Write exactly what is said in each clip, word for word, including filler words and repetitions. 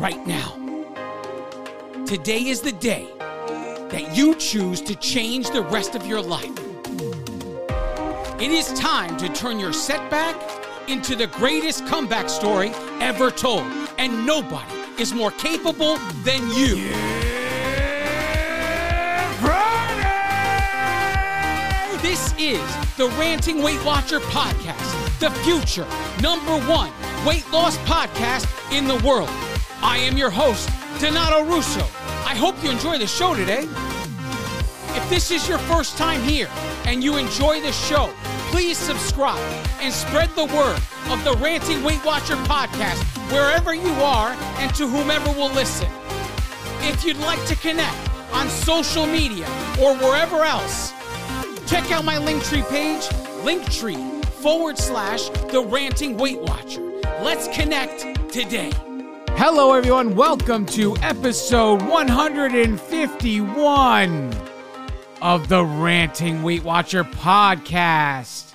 right now. Today is the day that you choose to change the rest of your life. It is time to turn your setback into the greatest comeback story ever told. And nobody is more capable than you. Yeah, this is the Ranting Weight Watcher Podcast, the future number one weight loss podcast in the world. I am your host, Donato Russo. I hope you enjoy the show today. If this is your first time here and you enjoy the show, please subscribe and spread the word of the Ranting Weight Watcher Podcast wherever you are and to whomever will listen. If you'd like to connect on social media or wherever else, check out my Linktree page, Linktree forward slash the Ranting Weight Watcher. Let's connect today. Hello, everyone. Welcome to episode one hundred fifty-one of the Ranting Weight Watcher Podcast.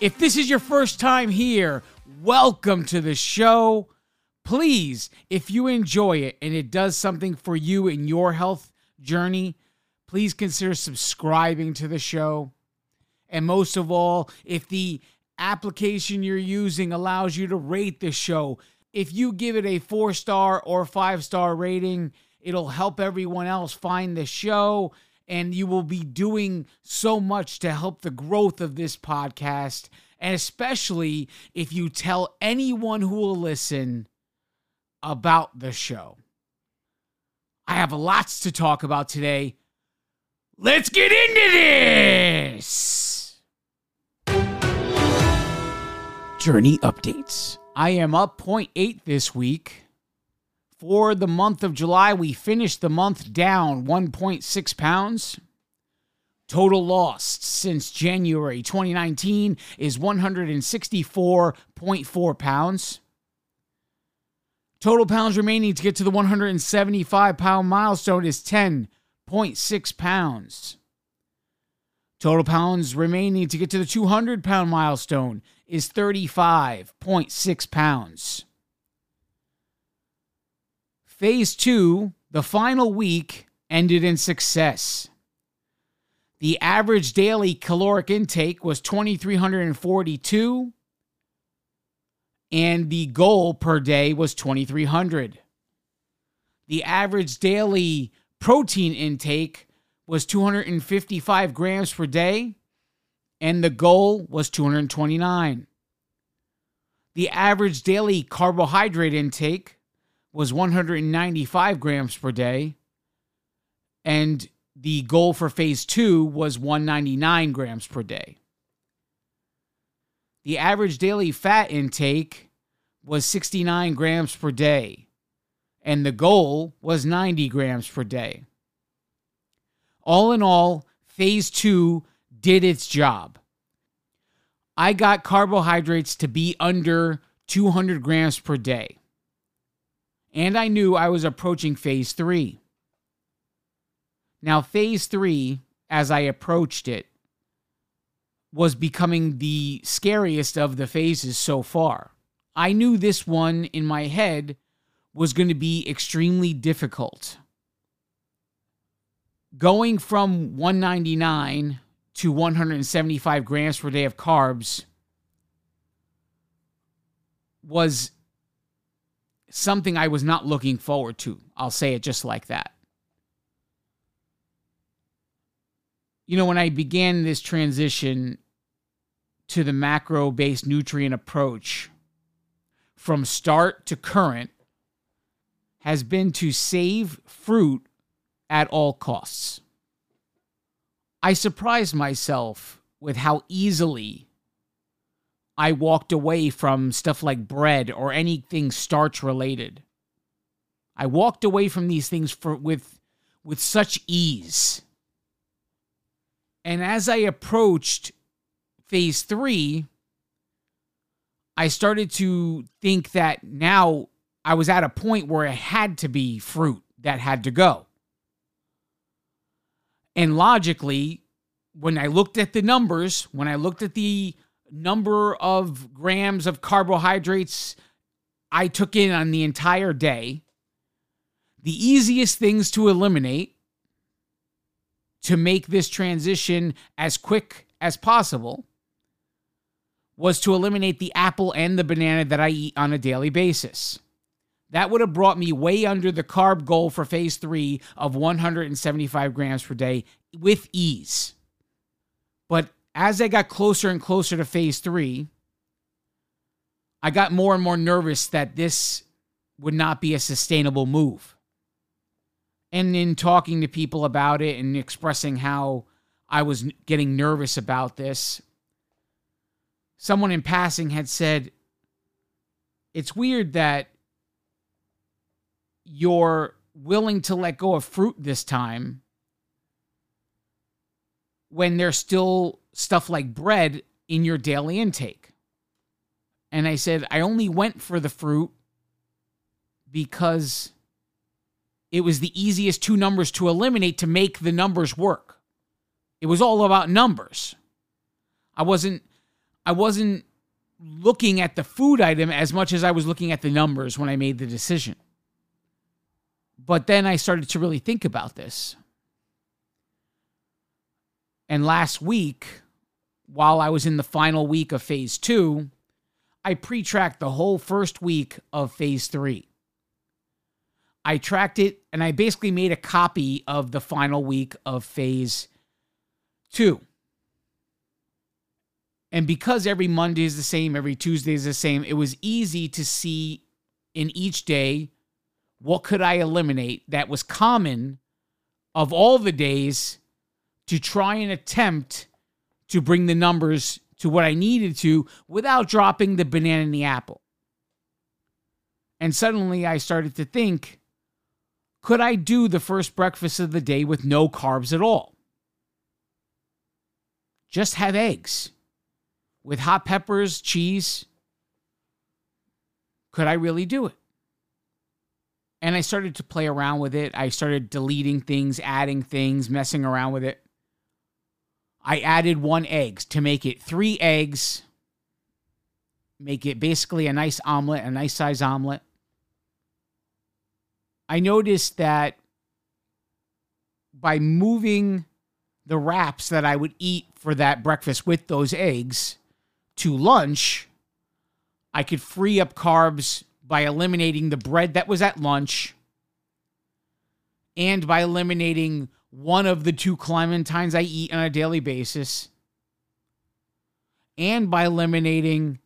If this is your first time here, welcome to the show. Please, if you enjoy it and it does something for you in your health journey, please consider subscribing to the show. And most of all, if the application you're using allows you to rate the show, if you give it a four-star or five-star rating, it'll help everyone else find the show, and you will be doing so much to help the growth of this podcast, and especially if you tell anyone who will listen about the show. I have lots to talk about today. Let's get into this! Journey updates. I am up zero point eight this week. For the month of July, we finished the month down one point six pounds. Total loss since January twenty nineteen is one hundred sixty-four point four pounds. Total pounds remaining to get to the one hundred seventy-five pound milestone is ten point six pounds. Total pounds remaining to get to the two hundred pound milestone is thirty-five point six pounds. Phase two, the final week, ended in success. The average daily caloric intake was two thousand three hundred forty-two, and the goal per day was two thousand three hundred. The average daily protein intake was two hundred fifty-five grams per day, and the goal was two hundred twenty-nine. The average daily carbohydrate intake was one hundred ninety-five grams per day, and the goal for phase two was one hundred ninety-nine grams per day. The average daily fat intake was sixty-nine grams per day, and the goal was ninety grams per day. All in all, phase two did its job. I got carbohydrates to be under two hundred grams per day, and I knew I was approaching phase three. Now, phase three, as I approached it, was becoming the scariest of the phases so far. I knew this one in my head was going to be extremely difficult. Going from one hundred ninety-nine to one hundred seventy-five grams per day of carbs was something I was not looking forward to. I'll say it just like that. You know, when I began this transition to the macro-based nutrient approach from start to current has been to save fruit at all costs. I surprised myself with how easily I walked away from stuff like bread or anything starch related. I walked away from these things for, with, with such ease. And as I approached phase three, I started to think that now I was at a point where it had to be fruit that had to go. And logically, when I looked at the numbers, when I looked at the number of grams of carbohydrates I took in on the entire day, the easiest things to eliminate to make this transition as quick as possible was to eliminate the apple and the banana that I eat on a daily basis. That would have brought me way under the carb goal for phase three of one hundred seventy-five grams per day with ease. But as I got closer and closer to phase three, I got more and more nervous that this would not be a sustainable move. And in talking to people about it and expressing how I was getting nervous about this, someone in passing had said, it's weird that you're willing to let go of fruit this time when there's still stuff like bread in your daily intake. And I said, I only went for the fruit because it was the easiest two numbers to eliminate to make the numbers work. It was all about numbers. I wasn't, I wasn't looking at the food item as much as I was looking at the numbers when I made the decision. But then I started to really think about this. And last week, while I was in the final week of phase two, I pre-tracked the whole first week of phase three. I tracked it, and I basically made a copy of the final week of phase two. And because every Monday is the same, every Tuesday is the same, it was easy to see in each day what could I eliminate that was common of all the days to try and attempt to bring the numbers to what I needed to without dropping the banana and the apple. And suddenly I started to think, could I do the first breakfast of the day with no carbs at all? Just have eggs with hot peppers, cheese. Could I really do it? And I started to play around with it. I started deleting things, adding things, messing around with it. I added one egg to make it three eggs, make it basically a nice omelet, a nice size omelet. I noticed that by moving the wraps that I would eat for that breakfast with those eggs to lunch, I could free up carbs by eliminating the bread that was at lunch and by eliminating one of the two clementines I eat on a daily basis and by eliminating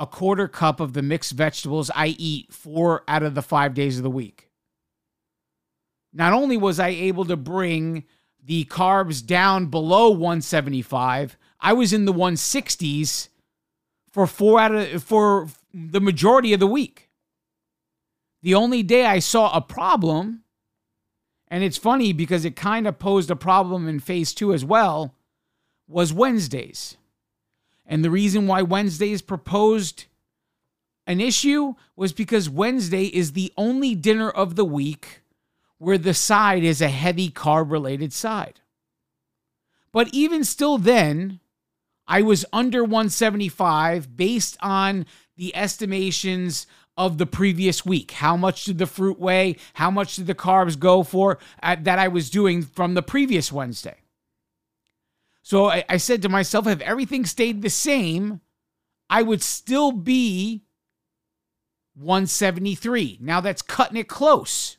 a quarter cup of the mixed vegetables I eat four out of the five days of the week. Not only was I able to bring the carbs down below one seventy-five, I was in the one sixties for four out of for the majority of the week. The only day I saw a problem, and it's funny because it kind of posed a problem in phase two as well, was Wednesdays. And the reason why Wednesdays proposed an issue was because Wednesday is the only dinner of the week where the side is a heavy carb-related side. But even still then, I was under one seventy-five based on the estimations of the previous week. How much did the fruit weigh? How much did the carbs go for uh, that I was doing from the previous Wednesday? So I, I said to myself, if everything stayed the same, I would still be one seventy-three. Now that's cutting it close,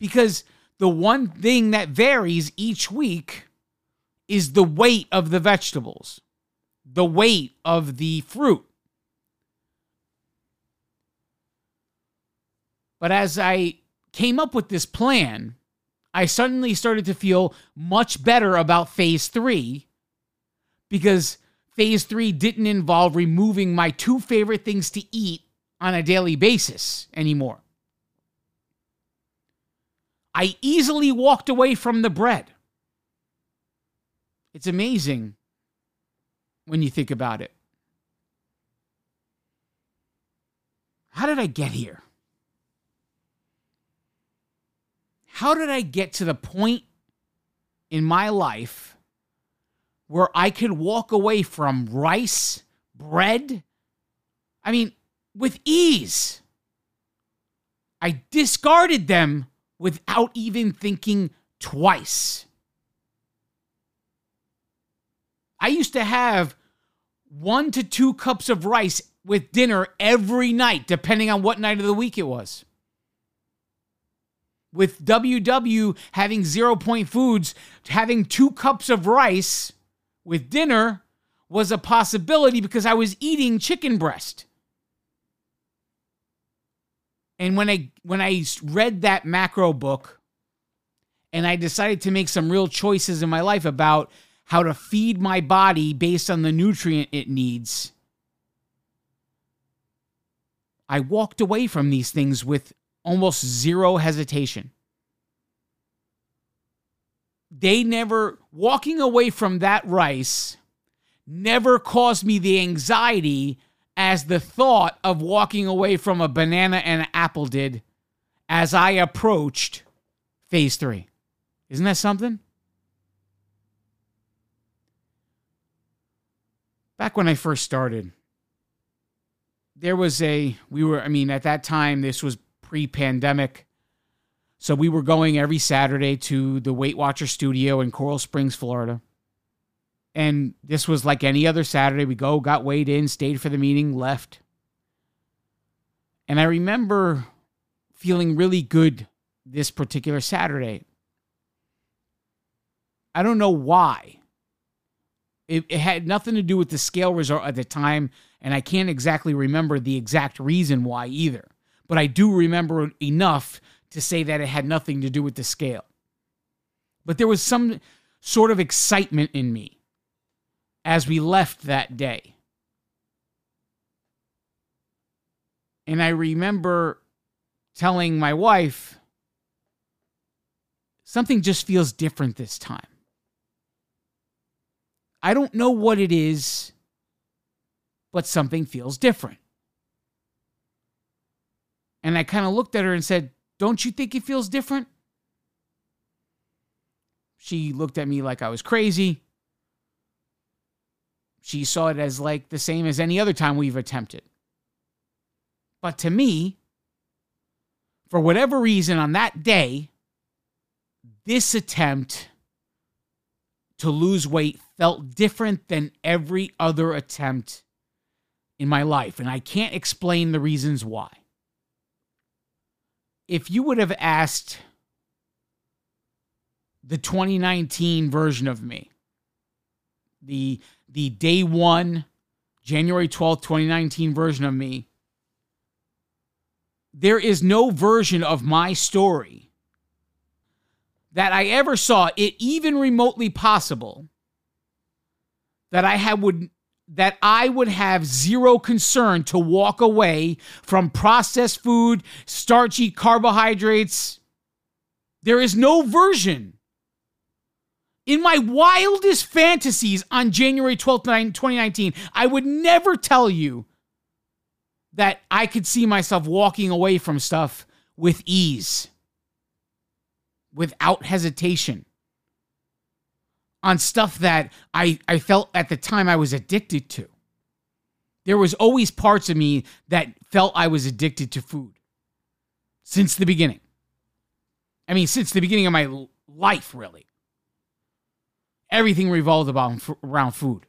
because the one thing that varies each week is the weight of the vegetables, the weight of the fruit. But as I came up with this plan, I suddenly started to feel much better about phase three, because phase three didn't involve removing my two favorite things to eat on a daily basis anymore. I easily walked away from the bread. It's amazing when you think about it. How did I get here? How did I get to the point in my life where I could walk away from rice, bread, I mean, with ease? I discarded them without even thinking twice. I used to have one to two cups of rice with dinner every night, depending on what night of the week it was. With W W having zero point foods, having two cups of rice with dinner was a possibility because I was eating chicken breast. And when I when I read that macro book and I decided to make some real choices in my life about how to feed my body based on the nutrient it needs, I walked away from these things with almost zero hesitation. They never, walking away from that rice never caused me the anxiety as the thought of walking away from a banana and an apple did as I approached phase three. Isn't that something? Back when I first started, there was a, we were, I mean, at that time, this was pre-pandemic. So we were going every Saturday to the Weight Watcher studio in Coral Springs, Florida. And this was like any other Saturday. We go, got weighed in, stayed for the meeting, left. And I remember feeling really good this particular Saturday. I don't know why. It, it had nothing to do with the scale result at the time, and I can't exactly remember the exact reason why either. But I do remember enough to say that it had nothing to do with the scale. But there was some sort of excitement in me as we left that day. And I remember telling my wife, something just feels different this time. I don't know what it is, but something feels different. And I kind of looked at her and said, "Don't you think it feels different?" She looked at me like I was crazy. She saw it as like the same as any other time we've attempted. But to me, for whatever reason on that day, this attempt to lose weight felt different than every other attempt in my life. And I can't explain the reasons why. If you would have asked the twenty nineteen version of me, the, the day one, January twelfth, twenty nineteen version of me, there is no version of my story that I ever saw it even remotely possible that I had would that I would have zero concern to walk away from processed food, starchy carbohydrates. There is no version. In my wildest fantasies on January twelfth, twenty nineteen, I would never tell you that I could see myself walking away from stuff with ease, without hesitation, on stuff that I, I felt at the time I was addicted to. There was always parts of me that felt I was addicted to food since the beginning. I mean, since the beginning of my life, really. Everything revolved about, around food.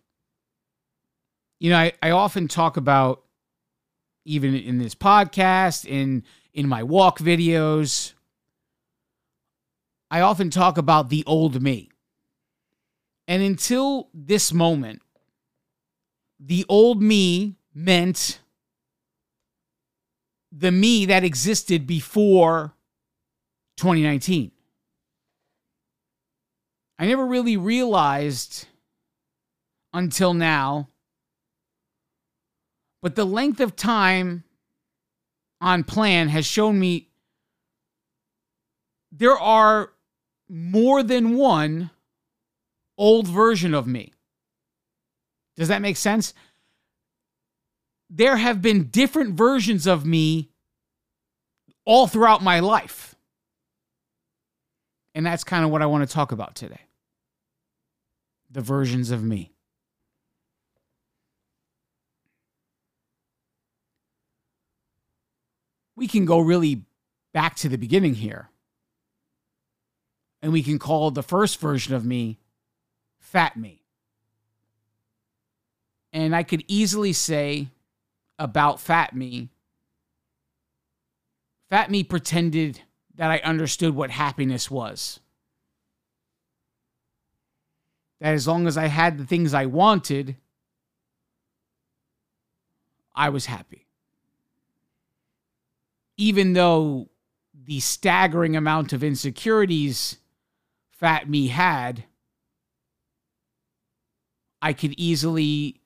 You know, I, I often talk about, even in this podcast, in in my walk videos, I often talk about the old me. And until this moment, the old me meant the me that existed before twenty nineteen. I never really realized until now, but the length of time on plan has shown me there are more than one old version of me. Does that make sense? There have been different versions of me all throughout my life. And that's kind of what I want to talk about today. The versions of me. We can go really back to the beginning here. And we can call the first version of me fat me. And I could easily say about fat me, fat me pretended that I understood what happiness was. That as long as I had the things I wanted, I was happy. Even though the staggering amount of insecurities fat me had, I could easily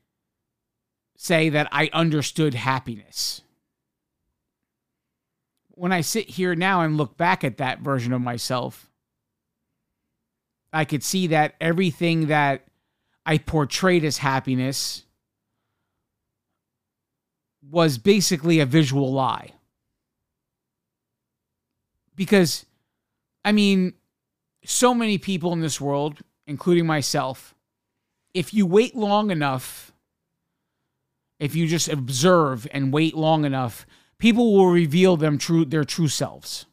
say that I understood happiness. When I sit here now and look back at that version of myself, I could see that everything that I portrayed as happiness was basically a visual lie. Because, I mean, so many people in this world, including myself, if you wait long enough, if you just observe and wait long enough, people will reveal them true their true selves.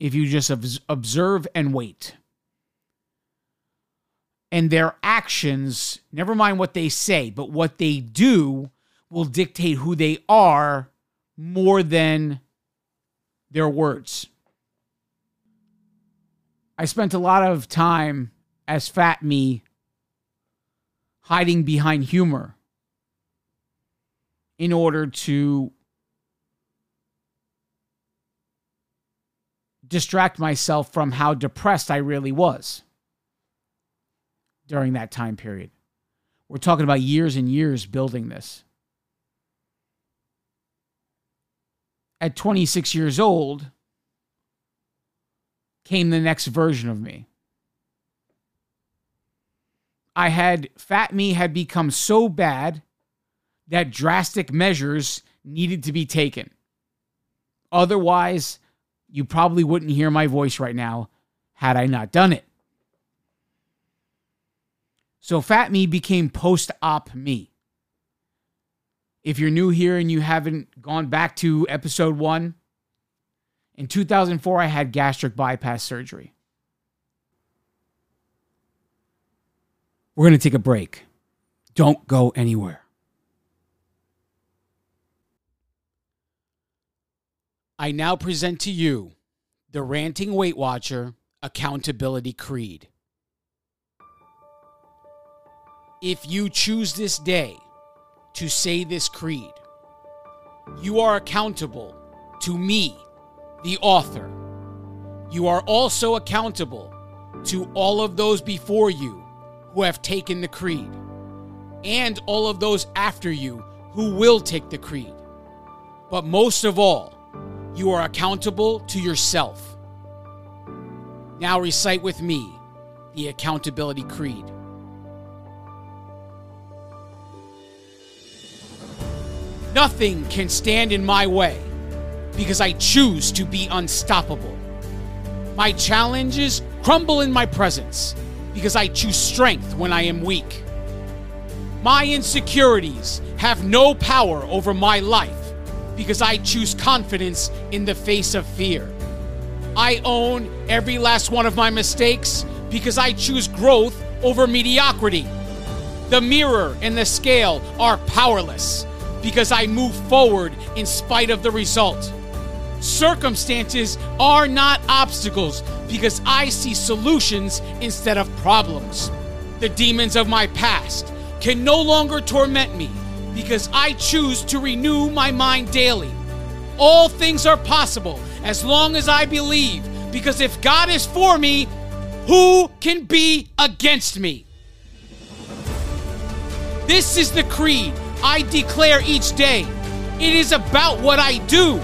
If you just ob- observe and wait. And their actions, never mind what they say, but what they do will dictate who they are more than their words. I spent a lot of time as fat me hiding behind humor in order to distract myself from how depressed I really was during that time period. We're talking about years and years building this. At twenty-six years old came the next version of me. I had, fat me had become so bad that drastic measures needed to be taken. Otherwise, you probably wouldn't hear my voice right now had I not done it. So fat me became post-op me. If you're new here and you haven't gone back to episode one, in two thousand four, I had gastric bypass surgery. We're going to take a break. Don't go anywhere. I now present to you the Ranting Weight Watcher Accountability Creed. If you choose this day to say this creed, you are accountable to me, the author. You are also accountable to all of those before you who have taken the creed, and all of those after you who will take the creed. But most of all, you are accountable to yourself. Now recite with me the Accountability Creed. Nothing can stand in my way because I choose to be unstoppable. My challenges crumble in my presence because I choose strength when I am weak. My insecurities have no power over my life because I choose confidence in the face of fear. I own every last one of my mistakes because I choose growth over mediocrity. The mirror and the scale are powerless because I move forward in spite of the result. Circumstances are not obstacles because I see solutions instead of problems. The demons of my past can no longer torment me because I choose to renew my mind daily. All things are possible as long as I believe, because if God is for me, who can be against me? This is the creed I declare each day. It is about what I do,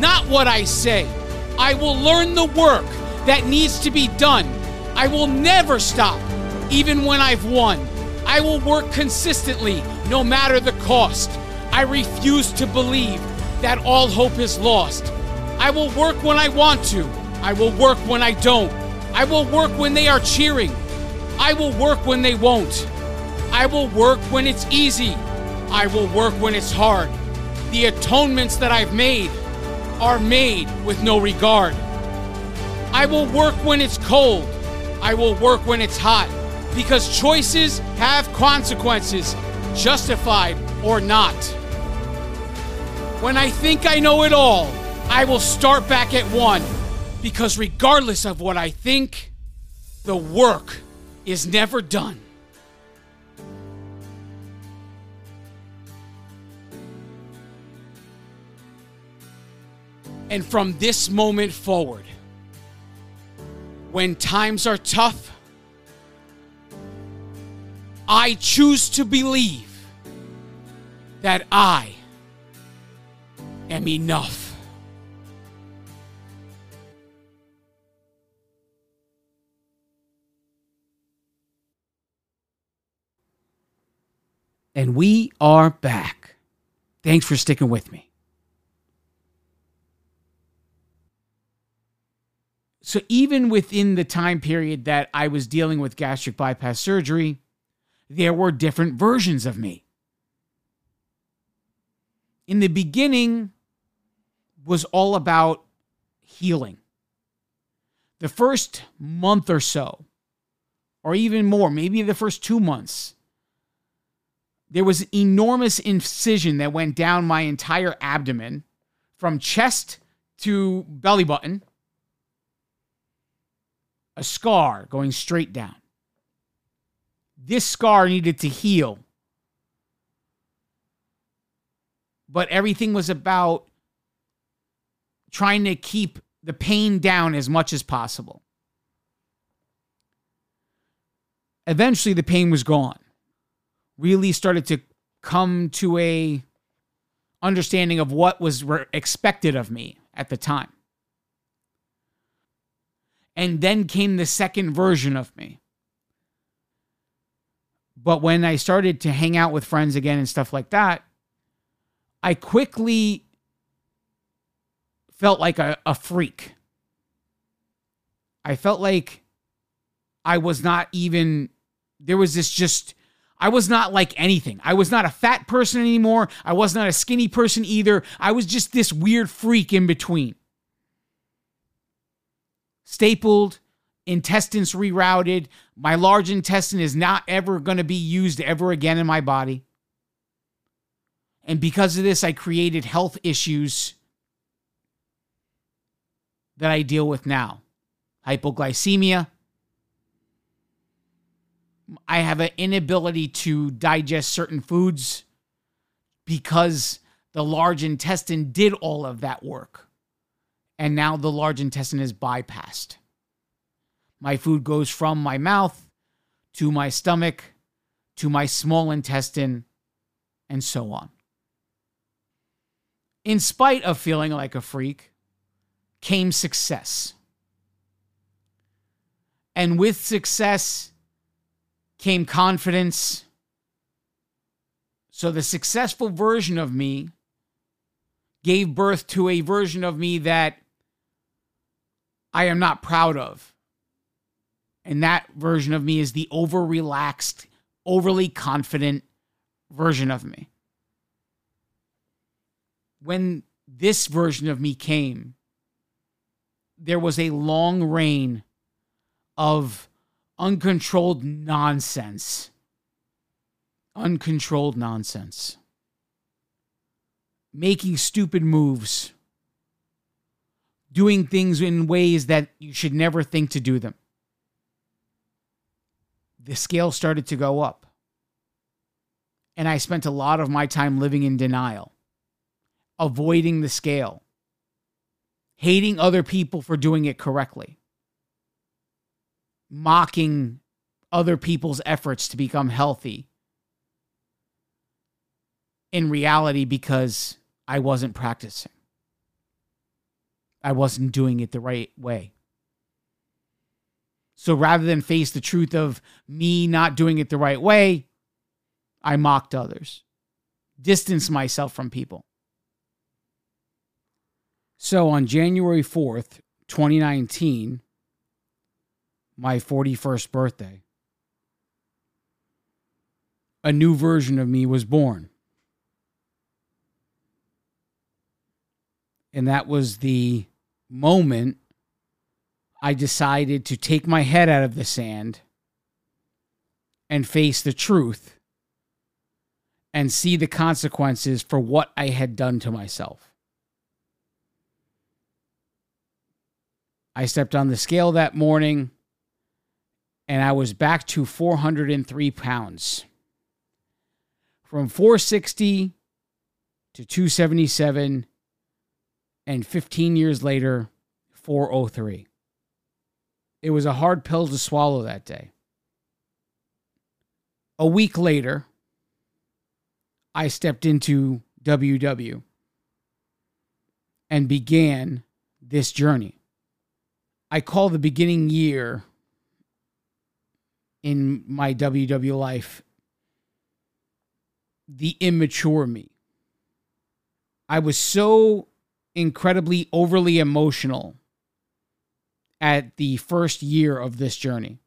not what I say. I will learn the work that needs to be done. I will never stop, even when I've won. I will work consistently, no matter the cost. I refuse to believe that all hope is lost. I will work when I want to. I will work when I don't. I will work when they are cheering. I will work when they won't. I will work when it's easy. I will work when it's hard. The atonements that I've made, are made with no regard. I will work when it's cold. I will work when it's hot, because choices have consequences, justified or not. When I think I know it all, I will start back at one, because regardless of what I think, the work is never done. And from this moment forward, when times are tough, I choose to believe that I am enough. And we are back. Thanks for sticking with me. So even within the time period that I was dealing with gastric bypass surgery, there were different versions of me. In the beginning was all about healing. The first month or so, or even more, maybe the first two months, there was an enormous incision that went down my entire abdomen from chest to belly button. A scar going straight down. This scar needed to heal. But everything was about trying to keep the pain down as much as possible. Eventually, the pain was gone. Really started to come to a understanding of what was expected of me at the time. And then came the second version of me. But when I started to hang out with friends again and stuff like that, I quickly felt like a, a freak. I felt like I was not even, there was this just, I was not like anything. I was not a fat person anymore. I was not a skinny person either. I was just this weird freak in between. Stapled, intestines rerouted. My large intestine is not ever going to be used ever again in my body. And because of this, I created health issues that I deal with now. Hypoglycemia. I have an inability to digest certain foods because the large intestine did all of that work. And now the large intestine is bypassed. My food goes from my mouth to my stomach to my small intestine and so on. In spite of feeling like a freak, came success. And with success came confidence. So the successful version of me gave birth to a version of me that I am not proud of. And that version of me is the over-relaxed, overly confident version of me. When this version of me came, there was a long reign of uncontrolled nonsense. Uncontrolled nonsense. Making stupid moves. Doing things in ways that you should never think to do them. The scale started to go up. And I spent a lot of my time living in denial. Avoiding the scale. Hating other people for doing it correctly. Mocking other people's efforts to become healthy. In reality, because I wasn't practicing. I wasn't doing it the right way. So rather than face the truth of me not doing it the right way, I mocked others. Distanced myself from people. So on January fourth, twenty nineteen, my forty-first birthday, a new version of me was born. And that was the moment I decided to take my head out of the sand and face the truth and see the consequences for what I had done to myself. I stepped on the scale that morning and I was back to four hundred three pounds. From four sixty to two seventy-seven, and fifteen years later, four oh three. It was a hard pill to swallow that day. A week later, I stepped into W W and began this journey. I call the beginning year in my W W life the immature me. I was so incredibly overly emotional at the first year of this journey.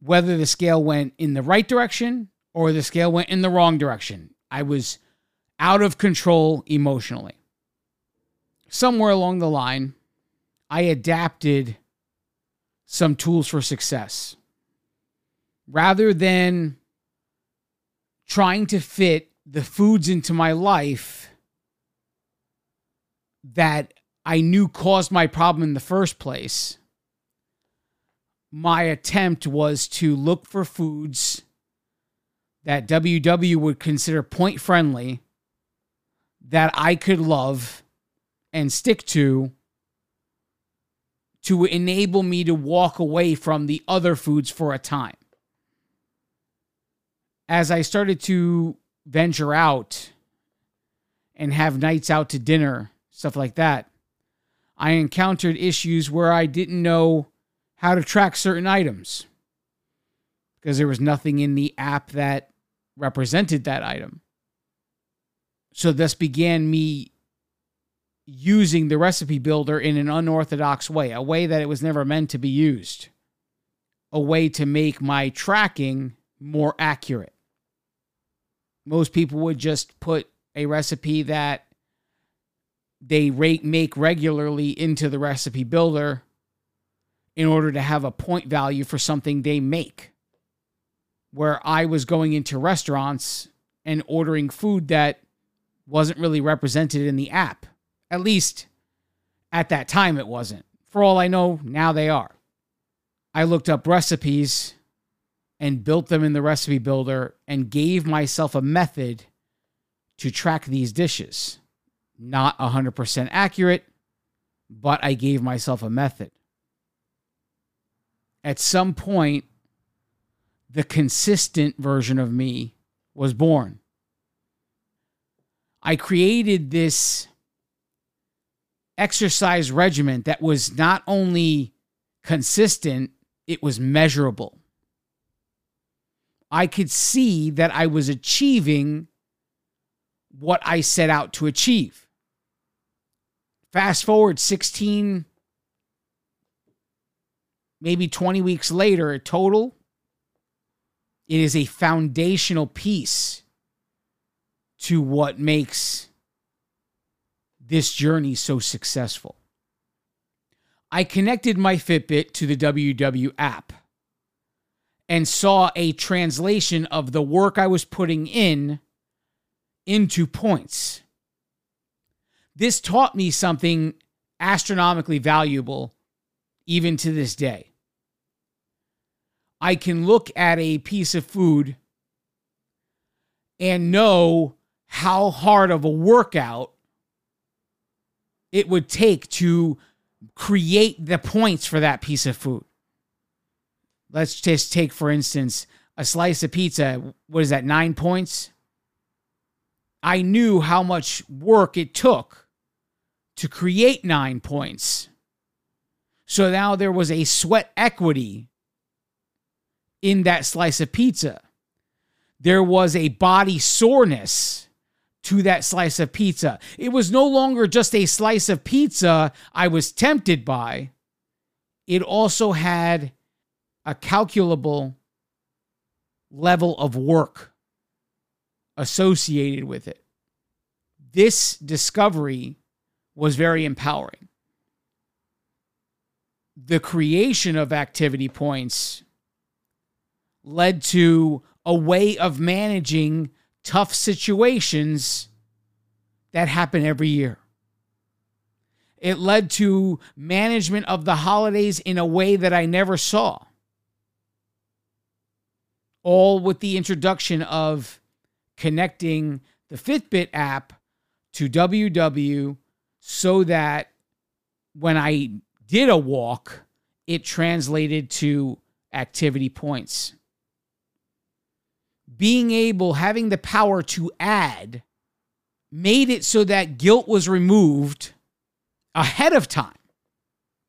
Whether the scale went in the right direction or the scale went in the wrong direction, I was out of control emotionally. Somewhere along the line, I adapted some tools for success. Rather than trying to fit the foods into my life that I knew caused my problem in the first place, my attempt was to look for foods that W W would consider point friendly that I could love and stick to to enable me to walk away from the other foods for a time. As I started to venture out and have nights out to dinner, stuff like that, I encountered issues where I didn't know how to track certain items because there was nothing in the app that represented that item. So this began me using the recipe builder in an unorthodox way, a way that it was never meant to be used, a way to make my tracking more accurate. Most people would just put a recipe that they make regularly into the recipe builder in order to have a point value for something they make. Where I was going into restaurants and ordering food that wasn't really represented in the app. At least at that time it wasn't. For all I know, now they are. I looked up recipes and built them in the recipe builder and gave myself a method to track these dishes. Not one hundred percent accurate, but I gave myself a method. At some point, the consistent version of me was born. I created this exercise regimen that was not only consistent, it was measurable. I could see that I was achieving what I set out to achieve. Fast forward sixteen, maybe twenty weeks later, a total, it is a foundational piece to what makes this journey so successful. I connected my Fitbit to the W W app and saw a translation of the work I was putting in into points. This taught me something astronomically valuable even to this day. I can look at a piece of food and know how hard of a workout it would take to create the points for that piece of food. Let's just take, for instance, a slice of pizza. What is that, nine points? I knew how much work it took to create nine points. So now there was a sweat equity in that slice of pizza. There was a body soreness to that slice of pizza. It was no longer just a slice of pizza I was tempted by. It also had a calculable level of work associated with it. This discovery was very empowering. The creation of activity points led to a way of managing tough situations that happen every year. It led to management of the holidays in a way that I never saw. All with the introduction of connecting the Fitbit app to W W so that when I did a walk, it translated to activity points. Being able, having the power to add, made it so that guilt was removed ahead of time.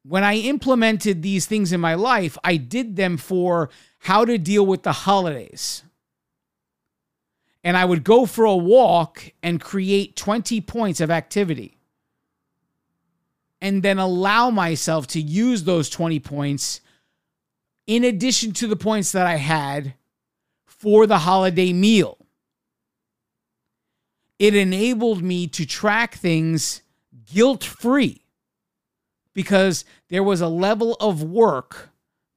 When I implemented these things in my life, I did them for how to deal with the holidays. And I would go for a walk and create twenty points of activity. And then allow myself to use those twenty points in addition to the points that I had for the holiday meal. It enabled me to track things guilt-free because there was a level of work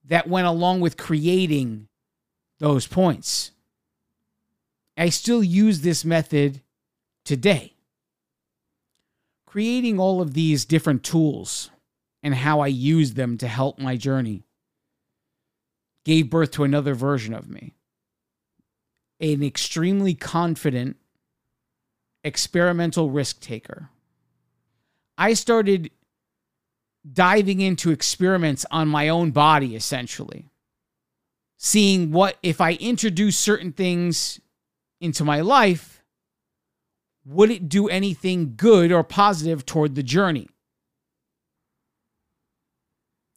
that went along with creating those points. I still use this method today. Creating all of these different tools and how I use them to help my journey gave birth to another version of me. An extremely confident, experimental risk taker. I started diving into experiments on my own body, essentially. Seeing what, if I introduce certain things into my life, would it do anything good or positive toward the journey?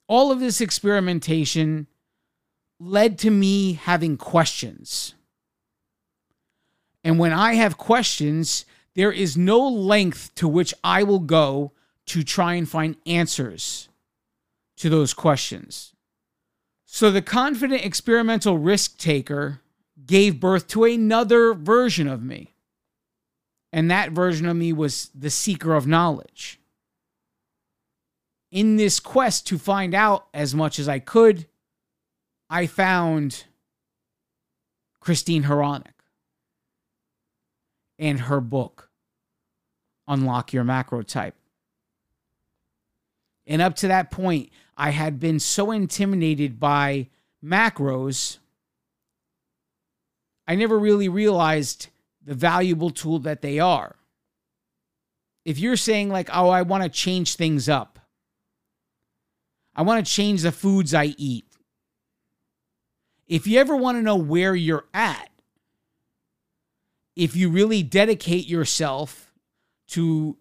All of this experimentation led to me having questions. And when I have questions, there is no length to which I will go to try and find answers to those questions. So the confident experimental risk taker gave birth to another version of me. And that version of me was the seeker of knowledge. In this quest to find out as much as I could, I found Christine Hronick. And her book, Unlock Your Macro Type. And up to that point, I had been so intimidated by macros, I never really realized the valuable tool that they are. If you're saying like, oh, I want to change things up. I want to change the foods I eat. If you ever want to know where you're at, if you really dedicate yourself to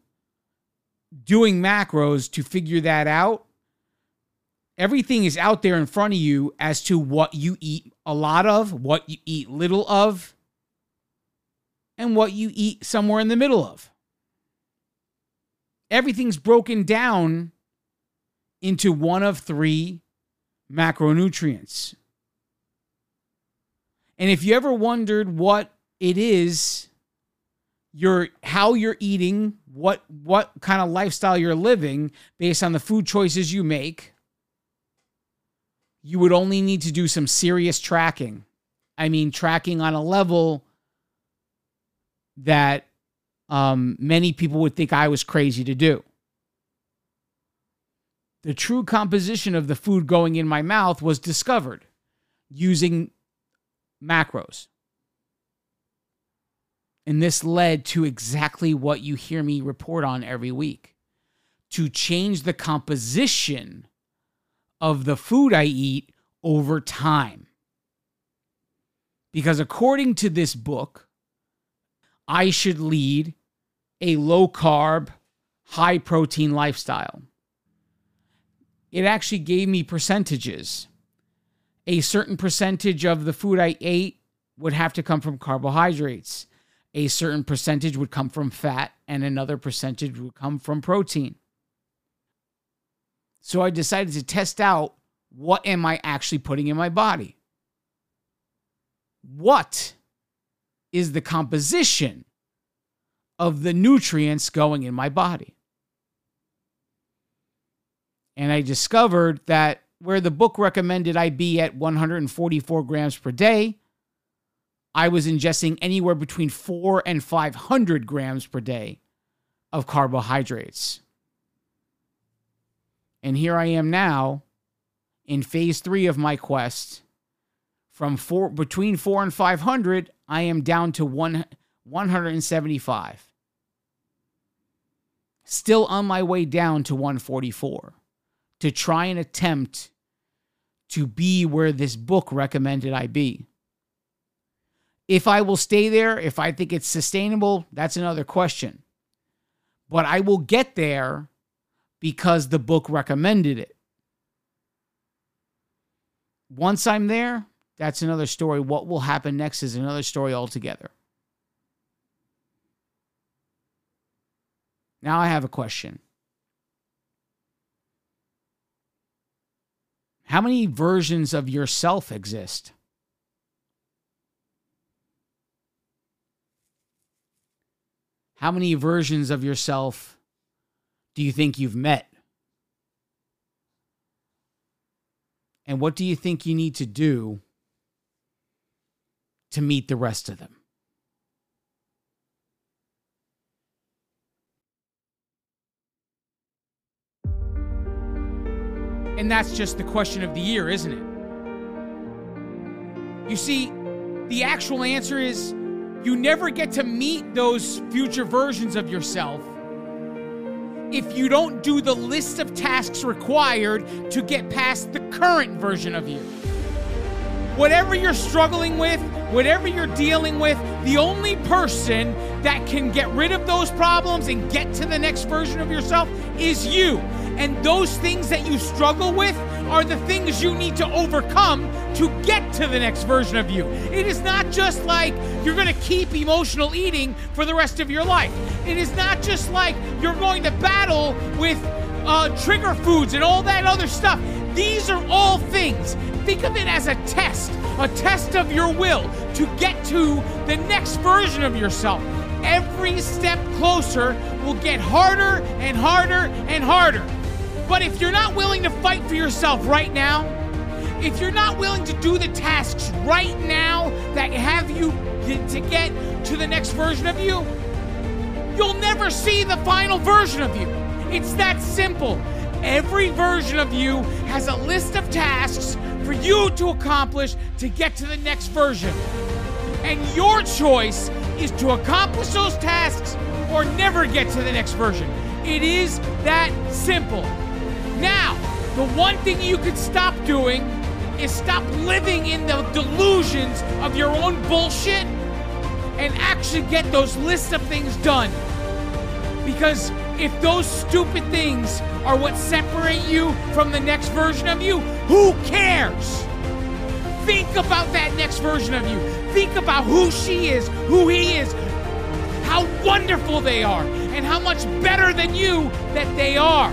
doing macros to figure that out, everything is out there in front of you as to what you eat a lot of, what you eat little of, and what you eat somewhere in the middle of. Everything's broken down into one of three macronutrients. And if you ever wondered what it is your how you're eating, what what kind of lifestyle you're living based on the food choices you make, you would only need to do some serious tracking. I mean, tracking on a level that um, many people would think I was crazy to do. The true composition of the food going in my mouth was discovered using macros. And this led to exactly what you hear me report on every week. To change the composition of the food I eat over time. Because according to this book, I should lead a low-carb, high-protein lifestyle. It actually gave me percentages. A certain percentage of the food I ate would have to come from carbohydrates. A certain percentage would come from fat, and another percentage would come from protein. So I decided to test out, what am I actually putting in my body? What is the composition of the nutrients going in my body? And I discovered that where the book recommended I be at one hundred forty-four grams per day, I was ingesting anywhere between four and five hundred grams per day of carbohydrates. And here I am now in phase three of my quest. From four, between four and five hundred, I am down to one, 175. Still on my way down to one forty-four to try and attempt to be where this book recommended I be. If I will stay there, if I think it's sustainable, that's another question. But I will get there because the book recommended it. Once I'm there, that's another story. What will happen next is another story altogether. Now I have a question. How many versions of yourself exist? How many versions of yourself do you think you've met? And what do you think you need to do to meet the rest of them? And that's just the question of the year, isn't it? You see, the actual answer is you never get to meet those future versions of yourself if you don't do the list of tasks required to get past the current version of you. Whatever you're struggling with, whatever you're dealing with, the only person that can get rid of those problems and get to the next version of yourself is you. And those things that you struggle with are the things you need to overcome to get to the next version of you. It is not just like you're going to keep emotional eating for the rest of your life. It is not just like you're going to battle with uh, trigger foods and all that other stuff. These are all things. Think of it as a test, a test of your will to get to the next version of yourself. Every step closer will get harder and harder and harder. But if you're not willing to fight for yourself right now, if you're not willing to do the tasks right now that have you to get to the next version of you, you'll never see the final version of you. It's that simple. Every version of you has a list of tasks for you to accomplish to get to the next version. And your choice is to accomplish those tasks or never get to the next version. It is that simple. Now, the one thing you could stop doing is stop living in the delusions of your own bullshit and actually get those lists of things done. Because if those stupid things are what separate you from the next version of you, who cares? Think about that next version of you. Think about who she is, who he is, how wonderful they are, and how much better than you that they are.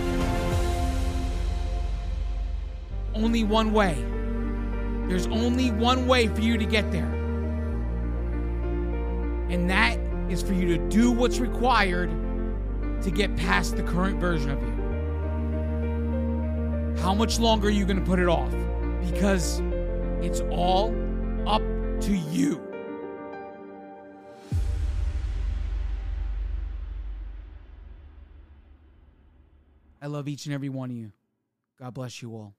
Only one way. There's only one way for you to get there. And that is for you to do what's required to get past the current version of you. How much longer are you going to put it off? Because it's all up to you. I love each and every one of you. God bless you all.